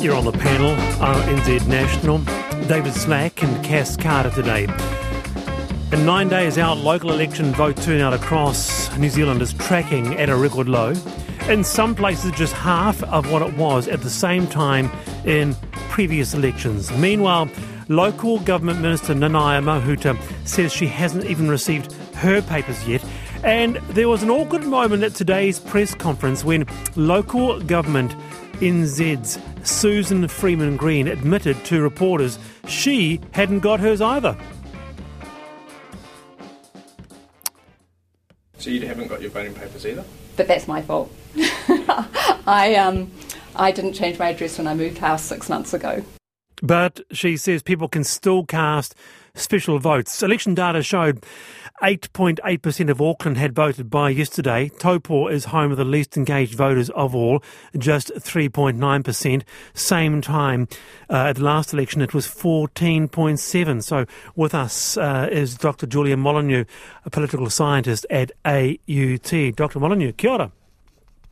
You're on The Panel, RNZ National. David Slack and Cas Carter today. In 9 days out, local election vote turnout across New Zealand is tracking at a record low. In some places, just half of what it was at the same time in previous elections. Meanwhile, local government minister Nanaia Mahuta says she hasn't even received her papers yet. And there was an awkward moment at today's press conference when local government NZ's Susan Freeman-Green admitted to reporters she hadn't got hers either. So you haven't got your voting papers either? But that's my fault. I didn't change my address when I moved house 6 months ago. But she says people can still cast special votes. Election data showed 8.8% of Auckland had voted by yesterday. Taupo is home of the least engaged voters of all, just 3.9%. Same time at the last election, it was 14.7%. So with us is Dr. Julia Molyneux, a political scientist at AUT. Dr. Molyneux, kia ora.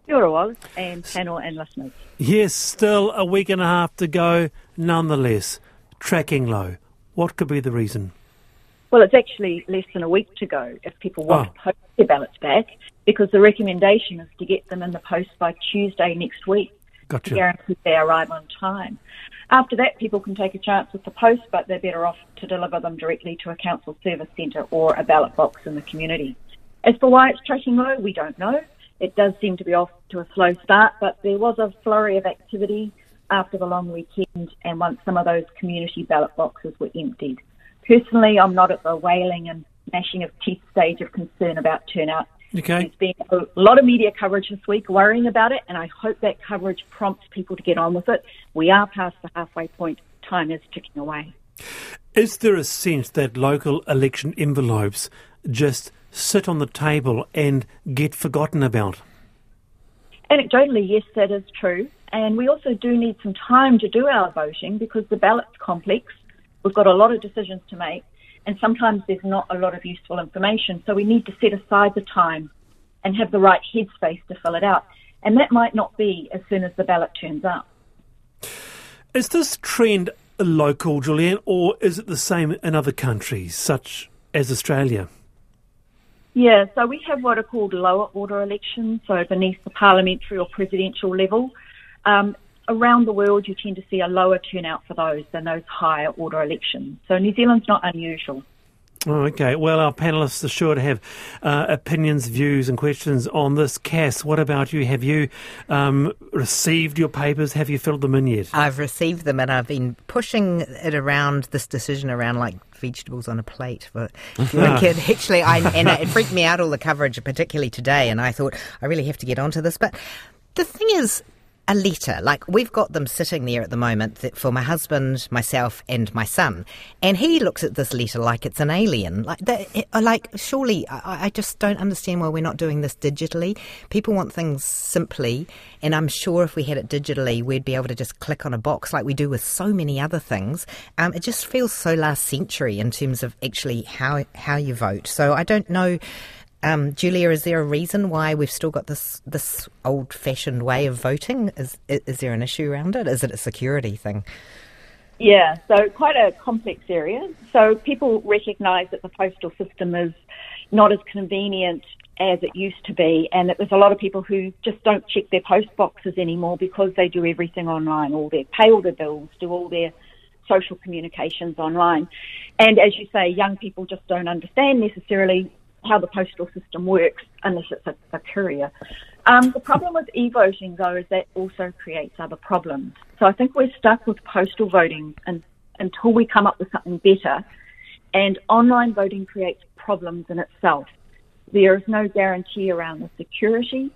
Kia ora, Wallace, and panel and listeners. Yes, still a week and a half to go, nonetheless, tracking low. What could be the reason? Well, it's actually less than a week to go if people want to post their ballots back, because the recommendation is to get them in the post by Tuesday next week. Gotcha. To guarantee they arrive on time. After that, people can take a chance with the post, but they're better off to deliver them directly to a council service centre or a ballot box in the community. As for why it's tracking low, we don't know. It does seem to be off to a slow start, but there was a flurry of activity after the long weekend and once some of those community ballot boxes were emptied. Personally, I'm not at the wailing and gnashing of teeth stage of concern about turnout. Okay. There's been a lot of media coverage this week worrying about it, and I hope that coverage prompts people to get on with it. We are past the halfway point. Time is ticking away. Is there a sense that local election envelopes just sit on the table and get forgotten about? Anecdotally, yes, that is true. And we also do need some time to do our voting because the ballot's complex. We've got a lot of decisions to make and sometimes there's not a lot of useful information. So we need to set aside the time and have the right headspace to fill it out. And that might not be as soon as the ballot turns up. Is this trend local, Julianne, or is it the same in other countries such as Australia? Yeah, so we have what are called lower order elections, so beneath the parliamentary or presidential level. Around the world, you tend to see a lower turnout for those than those higher order elections. So New Zealand's not unusual. Oh, okay. Well, our panellists are sure to have opinions, views and questions on this. Cass, what about you? Have you received your papers? Have you filled them in yet? I've received them and I've been pushing it around, this decision around like vegetables on a plate. But actually, it freaked me out, all the coverage, particularly today, and I thought, I really have to get onto this. But the thing is, a letter, like we've got them sitting there at the moment that for my husband, myself and my son. And he looks at this letter like it's an alien. Surely I just don't understand why we're not doing this digitally. People want things simply. And I'm sure if we had it digitally, we'd be able to just click on a box like we do with so many other things. It just feels so last century in terms of actually how you vote. So I don't know. Julia, is there a reason why we've still got this old-fashioned way of voting? Is there an issue around it? Is it a security thing? Yeah, so quite a complex area. So people recognise that the postal system is not as convenient as it used to be, and that there's a lot of people who just don't check their post boxes anymore because they do everything online, pay all their bills, do all their social communications online. And as you say, young people just don't understand necessarily how the postal system works unless it's a courier. The problem with e-voting, though, is that also creates other problems. So I think we're stuck with postal voting until we come up with something better. And online voting creates problems in itself. There is no guarantee around the security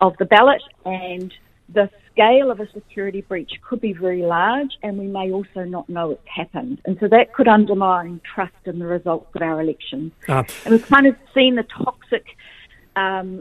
of the ballot, and the scale of a security breach could be very large, and we may also not know it's happened. And so that could undermine trust in the results of our elections. And we've kind of seen the toxic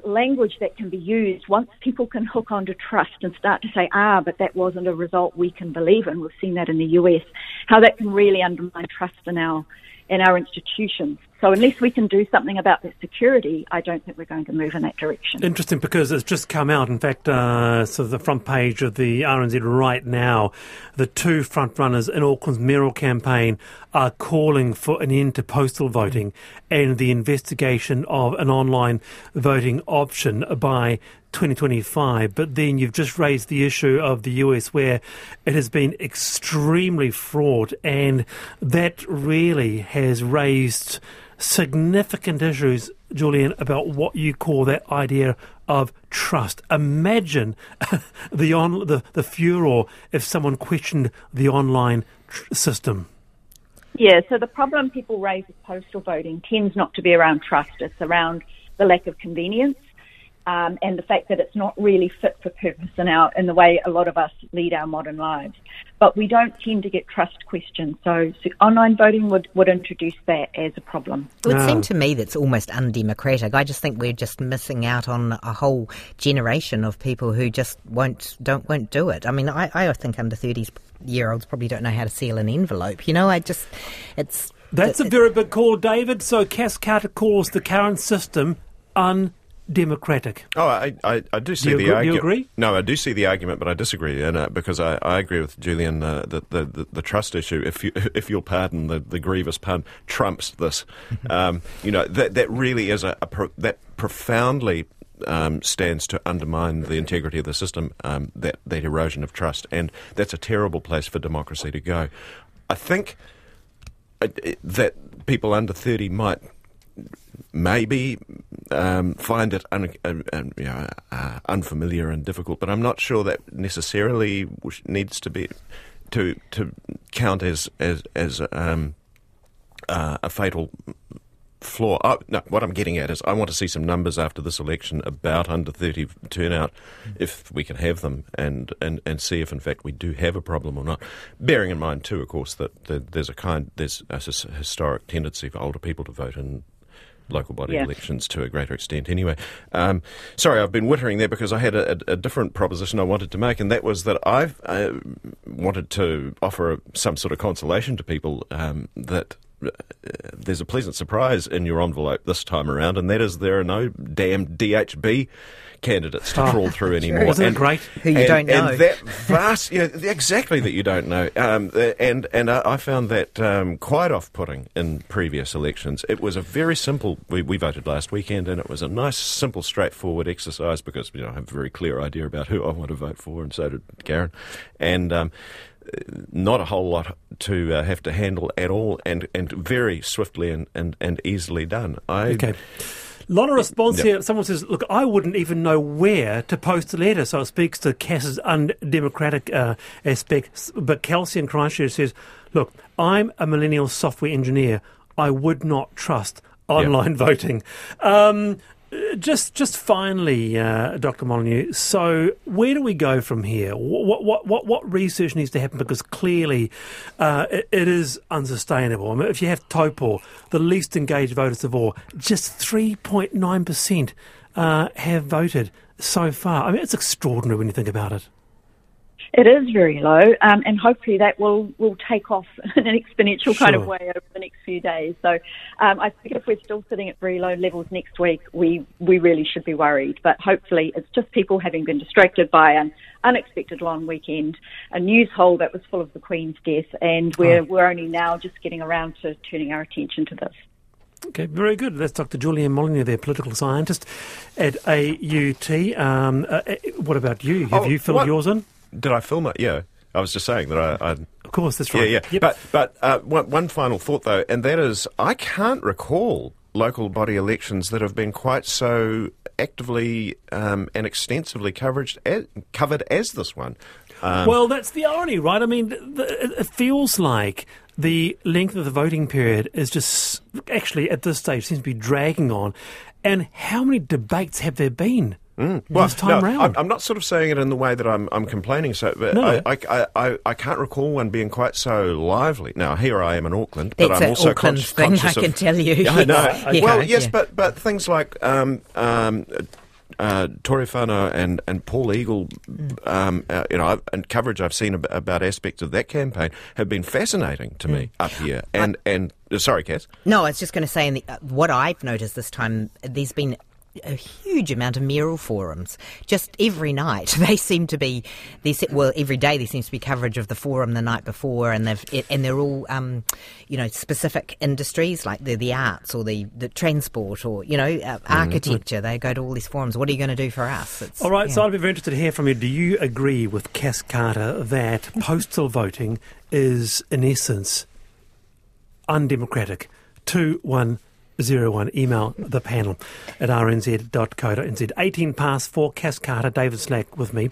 language that can be used once people can hook onto trust and start to say, but that wasn't a result we can believe in. We've seen that in the US, how that can really undermine trust in our in our institutions. So unless we can do something about that security, I don't think we're going to move in that direction. Interesting, because it's just come out. In fact, so the front page of the RNZ right now, the two front runners in Auckland's mayoral campaign are calling for an end to postal voting and the investigation of an online voting option by 2025. But then you've just raised the issue of the US, where it has been extremely fraught, and that really has raised significant issues, Julian, about what you call that idea of trust. Imagine the furor if someone questioned the online system. Yeah, so the problem people raise with postal voting tends not to be around trust. It's around the lack of convenience and the fact that it's not really fit for purpose in the way a lot of us lead our modern lives. But we don't tend to get trust questions, so online voting would introduce that as a problem. It would seem to me that's almost undemocratic. I just think we're just missing out on a whole generation of people who just won't do it. I mean, I think under 30-year-olds probably don't know how to seal an envelope. You know, that's a very big call, David. So Cas Carter calls the current system undemocratic. Oh, I do see the argument. Do you agree? No, I do see the argument, but I disagree in it, because I agree with Julian that the trust issue, if you'll pardon the grievous pun, trumps this. That really is that profoundly stands to undermine the integrity of the system, that erosion of trust, and that's a terrible place for democracy to go. I think that people under 30 might maybe find it unfamiliar and difficult, but I'm not sure that necessarily needs to be to count as a fatal flaw. No, what I'm getting at is I want to see some numbers after this election about under 30 turnout, if we can have them, and see if in fact we do have a problem or not. Bearing in mind too, of course, that there's a historic tendency for older people to vote in local body elections to a greater extent anyway. Sorry, I've been wittering there because I had a different proposition I wanted to make, and that was that I wanted to offer some sort of consolation to people, that there's a pleasant surprise in your envelope this time around, and that is there are no damn DHB candidates to trawl through anymore. Sure. Isn't it great? Who you don't know. And that vast, exactly, that you don't know. And I found that quite off-putting in previous elections. It was a very simple, we voted last weekend, and it was a nice, simple, straightforward exercise, because I have a very clear idea about who I want to vote for, and so did Karen. And not a whole lot to have to handle at all, and very swiftly and easily done. Okay. A lot of response here. Someone says, look, I wouldn't even know where to post a letter. So it speaks to Cass's undemocratic aspect. But Kelsey in Christchurch says, look, I'm a millennial software engineer. I would not trust online voting. Just finally, Dr. Molyneux, so where do we go from here? What research needs to happen? Because clearly it is unsustainable. I mean, if you have Taupo, the least engaged voters of all, just 3.9% have voted so far. I mean, it's extraordinary when you think about it. It is very low, and hopefully that will take off in an exponential kind of way over the next few days. So I think if we're still sitting at very low levels next week, we really should be worried. But hopefully it's just people having been distracted by an unexpected long weekend, a news hole that was full of the Queen's death, and we're only now just getting around to turning our attention to this. Okay, very good. That's Dr. Julia Molyneux, their political scientist at AUT. What about you? Have you filled yours in? Did I film it? Yeah. I was just saying that I... Of course, that's right. Yeah, yeah. Yep. But one final thought, though, and that is I can't recall local body elections that have been quite so actively and extensively covered as this one. Well, that's the irony, right? I mean, it feels like the length of the voting period is just actually at this stage seems to be dragging on. And how many debates have there been? Well, I'm not sort of saying it in the way that I'm complaining. I can't recall one being quite so lively. Now here I am in Auckland, but I'm also conscious of... That's an Auckland thing, I can tell you. I know. Well, yes, but things like Tori Whanau and Paul Eagle, and coverage I've seen about aspects of that campaign have been fascinating to me up here. Sorry, Cass. No, I was just going to say, what I've noticed this time, there's been a huge amount of mural forums. Just every night they seem to be, every day there seems to be coverage of the forum the night before, and they're all specific industries, like the arts or the transport or architecture. They go to all these forums. What are you going to do for us? So I'd be very interested to hear from you. Do you agree with Cas Carter that postal voting is in essence undemocratic? 2101 email the panel at rnz.co.nz. 4:18 Cas Carter, David Slack with me.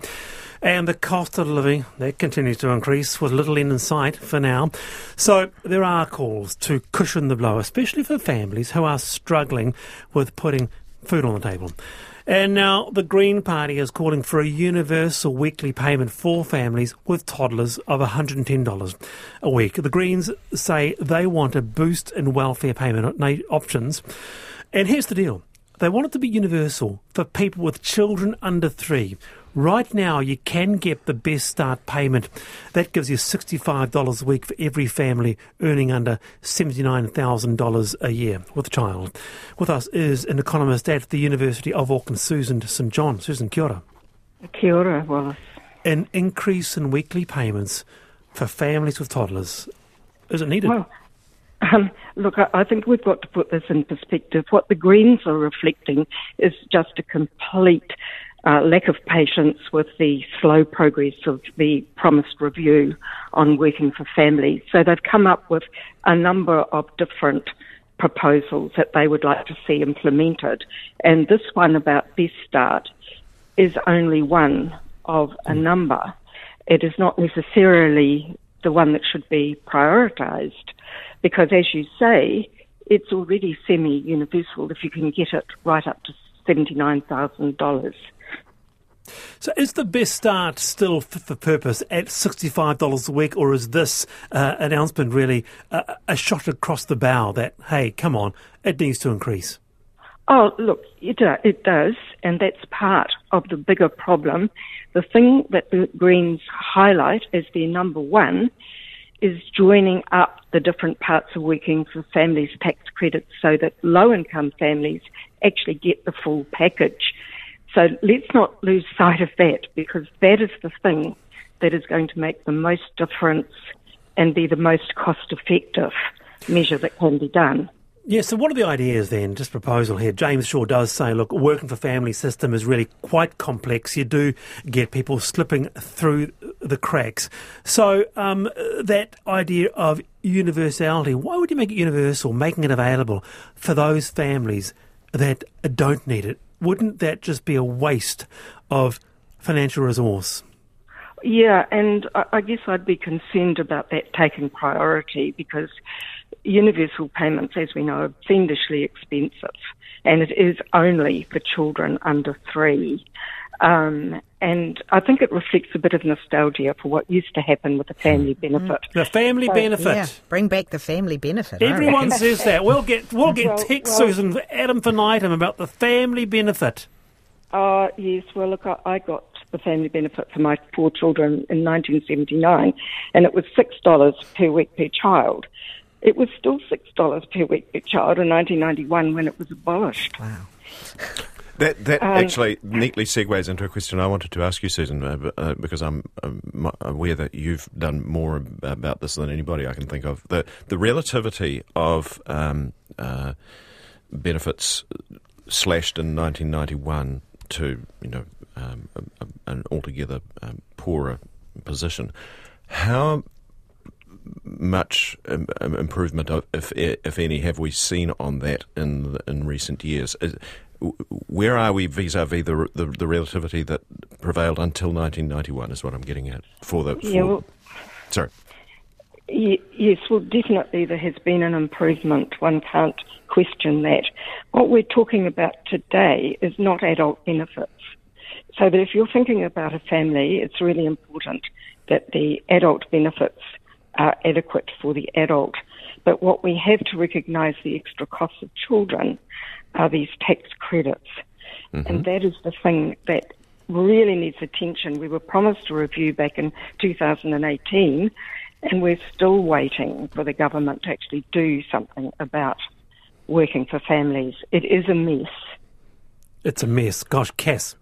And the cost of living, that continues to increase with little end in sight for now. So there are calls to cushion the blow, especially for families who are struggling with putting food on the table. And now the Green Party is calling for a universal weekly payment for families with toddlers of $110 a week. The Greens say they want a boost in welfare payment options. And here's the deal. They want it to be universal for people with children under 3. Right now, you can get the Best Start payment. That gives you $65 a week for every family earning under $79,000 a year with a child. With us is an economist at the University of Auckland, Susan St John. Susan, kia ora. Kia ora, Wallace. An increase in weekly payments for families with toddlers. Is it needed? Well, look, I think we've got to put this in perspective. What the Greens are reflecting is just a complete lack of patience with the slow progress of the promised review on working for families. So they've come up with a number of different proposals that they would like to see implemented. And this one about Best Start is only one of a number. It is not necessarily the one that should be prioritised, because, as you say, it's already semi-universal if you can get it right up to $79,000. So is the Best Start still fit for purpose at $65 a week, or is this announcement really a shot across the bow that, hey, come on, it needs to increase? Oh, look, it does, and that's part of the bigger problem. The thing that the Greens highlight as their number one is joining up the different parts of Working for Families tax credits so that low-income families actually get the full package. So let's not lose sight of that, because that is the thing that is going to make the most difference and be the most cost-effective measure that can be done. Yeah, so what are the ideas then, just proposal here? James Shaw does say, look, Working for Family system is really quite complex. You do get people slipping through the cracks. So that idea of universality, why would you make it universal, making it available for those families that don't need it? Wouldn't that just be a waste of financial resource? Yeah, and I guess I'd be concerned about that taking priority, because universal payments, as we know, are fiendishly expensive, and it is only for children under 3. And I think it reflects a bit of nostalgia for what used to happen with the family benefit. The family benefit. Yeah, bring back the family benefit. Everyone says that. We'll get text, Susan, Adam Finitum, about the family benefit. Yes, well, look, I got the family benefit for my 4 children in 1979, and it was $6 per week per child. It was still $6 per week per child in 1991 when it was abolished. Wow. That actually neatly segues into a question I wanted to ask you, Susan, because I'm aware that you've done more about this than anybody I can think of. The relativity of benefits slashed in 1991 to an altogether poorer position. How much improvement, if any, have we seen on that in recent years? Where are we vis-a-vis the relativity that prevailed until 1991? Is what I'm getting at. Yes, well, definitely there has been an improvement. One can't question that. What we're talking about today is not adult benefits. So that if you're thinking about a family, it's really important that the adult benefits are adequate for the adult. But what we have to recognise, the extra costs of children are these tax credits. Mm-hmm. And that is the thing that really needs attention. We were promised a review back in 2018, and we're still waiting for the government to actually do something about working for families. It is a mess. It's a mess. Gosh, Cass.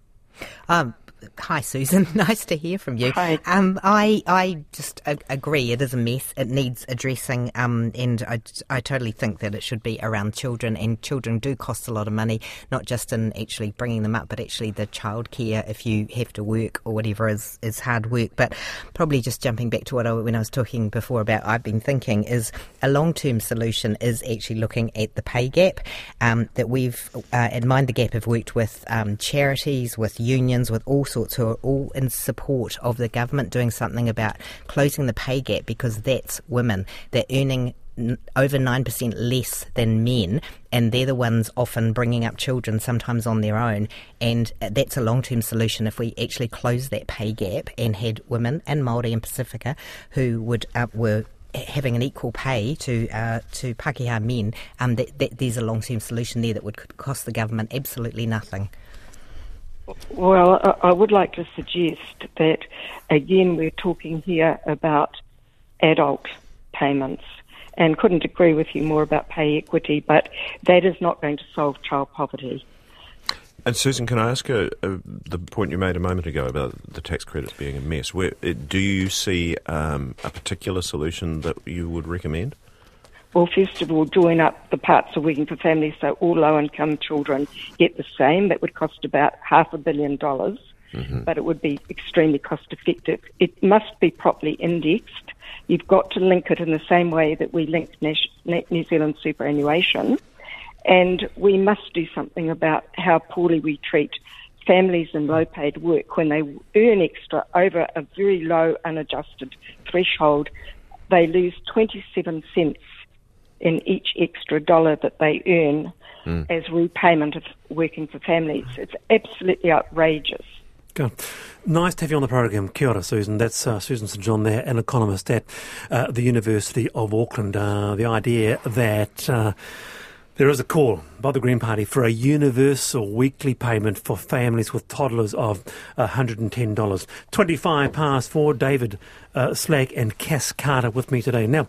Hi, Susan. Nice to hear from you. Hi. I just agree. It is a mess. It needs addressing, and I totally think that it should be around children, and children do cost a lot of money, not just in actually bringing them up, but actually the childcare, if you have to work or whatever, is hard work. But probably just jumping back to when I was talking before about, I've been thinking, is a long-term solution is actually looking at the pay gap, that we've, at Mind the Gap, have worked with charities, with unions, with all sorts, who are all in support of the government doing something about closing the pay gap, because that's women. They're earning over 9% less than men, and they're the ones often bringing up children, sometimes on their own, and that's a long-term solution if we actually close that pay gap and had women and Māori and Pasifika who were having an equal pay to Pākehā men. There's a long-term solution there that would cost the government absolutely nothing. Well, I would like to suggest that, again, we're talking here about adult payments, and couldn't agree with you more about pay equity, but that is not going to solve child poverty. And Susan, can I ask the point you made a moment ago about the tax credits being a mess? Do you see a particular solution that you would recommend? Well, first of all, join up the parts of working for families so all low-income children get the same. That would cost about $500 million, mm-hmm. but it would be extremely cost-effective. It must be properly indexed. You've got to link it in the same way that we link New Zealand superannuation. And we must do something about how poorly we treat families in low-paid work. When they earn extra over a very low, unadjusted threshold, they lose 27 cents. in each extra dollar that they earn as repayment of working for families. It's absolutely outrageous. Good. Nice to have you on the program. Kia ora, Susan. That's Susan St John there, an economist at the University of Auckland. The idea that there is a call by the Green Party for a universal weekly payment for families with toddlers of $110. 4:25. David Slack and Cas Carter with me today. Now,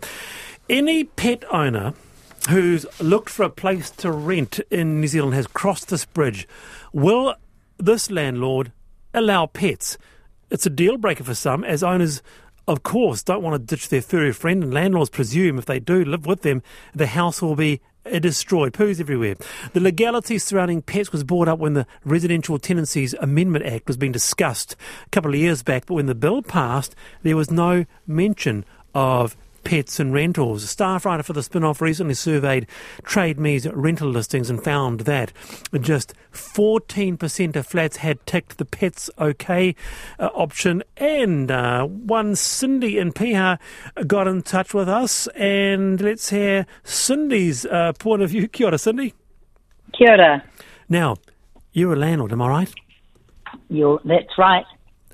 any pet owner who's looked for a place to rent in New Zealand has crossed this bridge. Will this landlord allow pets? It's a deal breaker for some, as owners, of course, don't want to ditch their furry friend, and landlords presume if they do live with them, the house will be destroyed. Poos everywhere. The legality surrounding pets was brought up when the Residential Tenancies Amendment Act was being discussed a couple of years back, but when the bill passed, there was no mention of pets and rentals. A staff writer for the spin-off recently surveyed Trade Me's rental listings and found that just 14% of flats had ticked the pets okay option, and one Cindy in Piha got in touch with us, and let's hear Cindy's point of view. Kia ora, Cindy. Kia ora. Now, you're a landlord, am I right? That's right.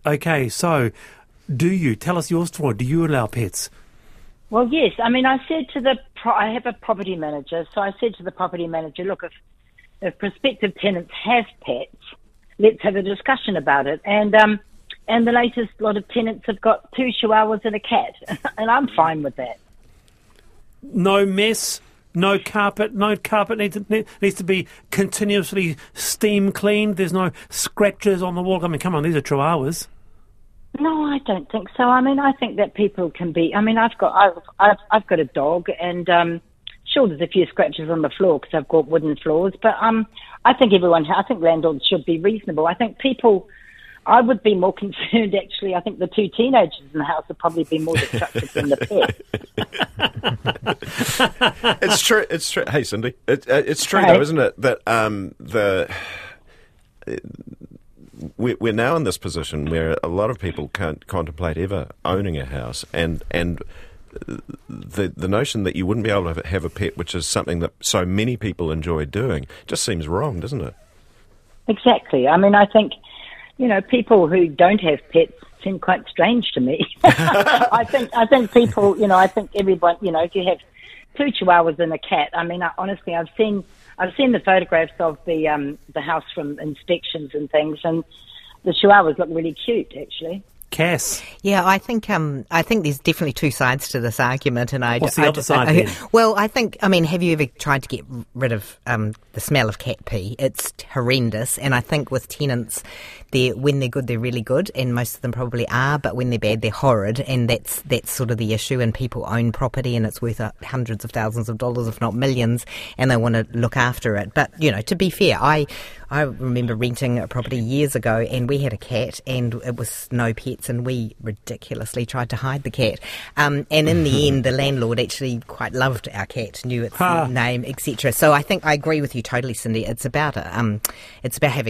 Okay, so do you? Tell us your story. Do you allow pets? Well, yes. I mean, I said to I have a property manager, so I said to the property manager, look, if prospective tenants have pets, let's have a discussion about it. And the latest lot of tenants have got 2 chihuahuas and a cat, and I'm fine with that. No mess, no carpet. No carpet needs to be continuously steam cleaned. There's no scratches on the wall. I mean, come on, these are chihuahuas. No, I don't think so. I mean, I think that people can be. I mean, I've got a dog, and sure, there's a few scratches on the floor because I've got wooden floors. But I think landlords should be reasonable. I think people. I would be more concerned, actually. I think the 2 teenagers in the house would probably be more destructive than the pet. It's true. It's true. Hey, Cindy, it's true though, isn't it? That We're now in this position where a lot of people can't contemplate ever owning a house, and the notion that you wouldn't be able to have a pet, which is something that so many people enjoy doing, just seems wrong, doesn't it? Exactly. I mean, I think, you know, people who don't have pets seem quite strange to me. I think people, you know, I think everyone, you know, if you have 2 chihuahuas and a cat, I mean, honestly, I've seen I've seen the photographs of the house from inspections and things, and the chihuahuas look really cute, actually. Cass. Yeah, I think there's definitely two sides to this argument, and what's the other side then? Well, I mean, have you ever tried to get rid of the smell of cat pee? It's horrendous, and I think with tenants, when they're good, they're really good, and most of them probably are, but when they're bad, they're horrid, and that's sort of the issue. And people own property, and it's worth hundreds of thousands of dollars, if not millions, and they want to look after it. But you know, to be fair, I remember renting a property years ago, and we had a cat, and it was no pet. And we ridiculously tried to hide the cat. And in the end, the landlord actually quite loved our cat, knew its name, etc. So I think I agree with you totally, Cindy. It's about having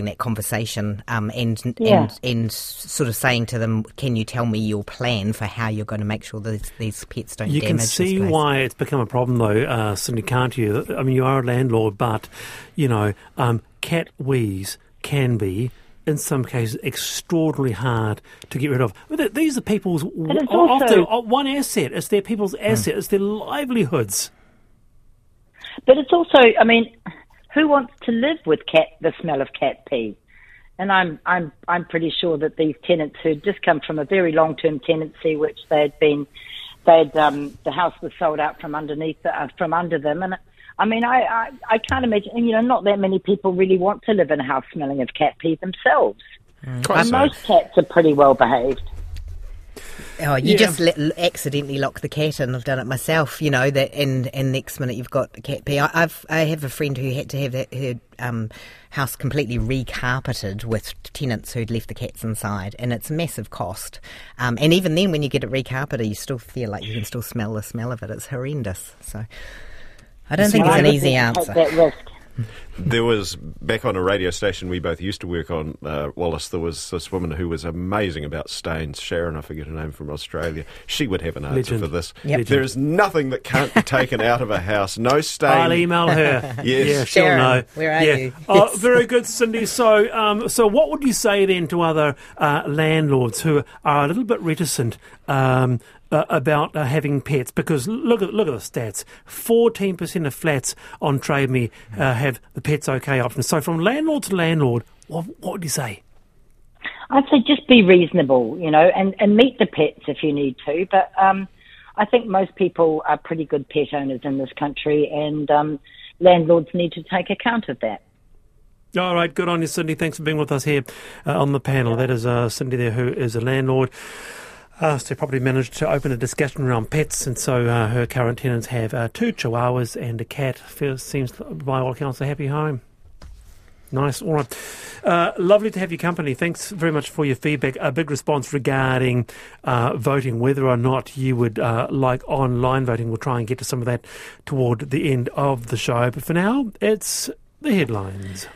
that conversation and sort of saying to them, can you tell me your plan for how you're going to make sure these pets don't damage this place? You can see why it's become a problem, though, Cindy, can't you? I mean, you are a landlord, but, you know, cat wheeze can be, in some cases, extraordinarily hard to get rid of. These are people's one asset. It's their people's asset. It's their livelihoods. But it's also, I mean, who wants to live with the smell of cat pee? And I'm pretty sure that these tenants who'd just come from a very long-term tenancy, which the house was sold out from underneath from under them, and. I mean, I can't imagine, you know, not that many people really want to live in a house smelling of cat pee themselves. And most cats are pretty well behaved. Oh, you just accidentally lock the cat in. I've done it myself, you know, that, and next minute you've got a cat pee. I have a friend who had to have her house completely recarpeted with tenants who'd left the cats inside, and it's a massive cost. And even then, when you get it recarpeted, you still feel like you can still smell the smell of it. It's horrendous, so... I don't think it's an easy answer. There was, back on a radio station we both used to work on, Wallace, there was this woman who was amazing about stains, Sharon, I forget her name, from Australia. She would have an answer for this. Yep. There is nothing that can't be taken out of a house. No stain. I'll email her. Yes. Yeah, Sharon, she'll know. Where are you? Oh, very good, Cindy. So so what would you say then to other landlords who are a little bit reticent about having pets? Because look at the stats. 14% of flats on Trade Me have the pets okay option. So from landlord to landlord, what would you say? I'd say just be reasonable, you know, and meet the pets if you need to. But I think most people are pretty good pet owners in this country, and landlords need to take account of that. All right, good on you, Cindy. Thanks for being with us here on the panel. That is Cindy there, who is a landlord. So property managed to open a discussion around pets, and so her current tenants have two chihuahuas and a cat. Seems, by all accounts, a happy home. Nice. All right. Lovely to have your company. Thanks very much for your feedback. A big response regarding voting, whether or not you would like online voting. We'll try and get to some of that toward the end of the show. But for now, it's the headlines.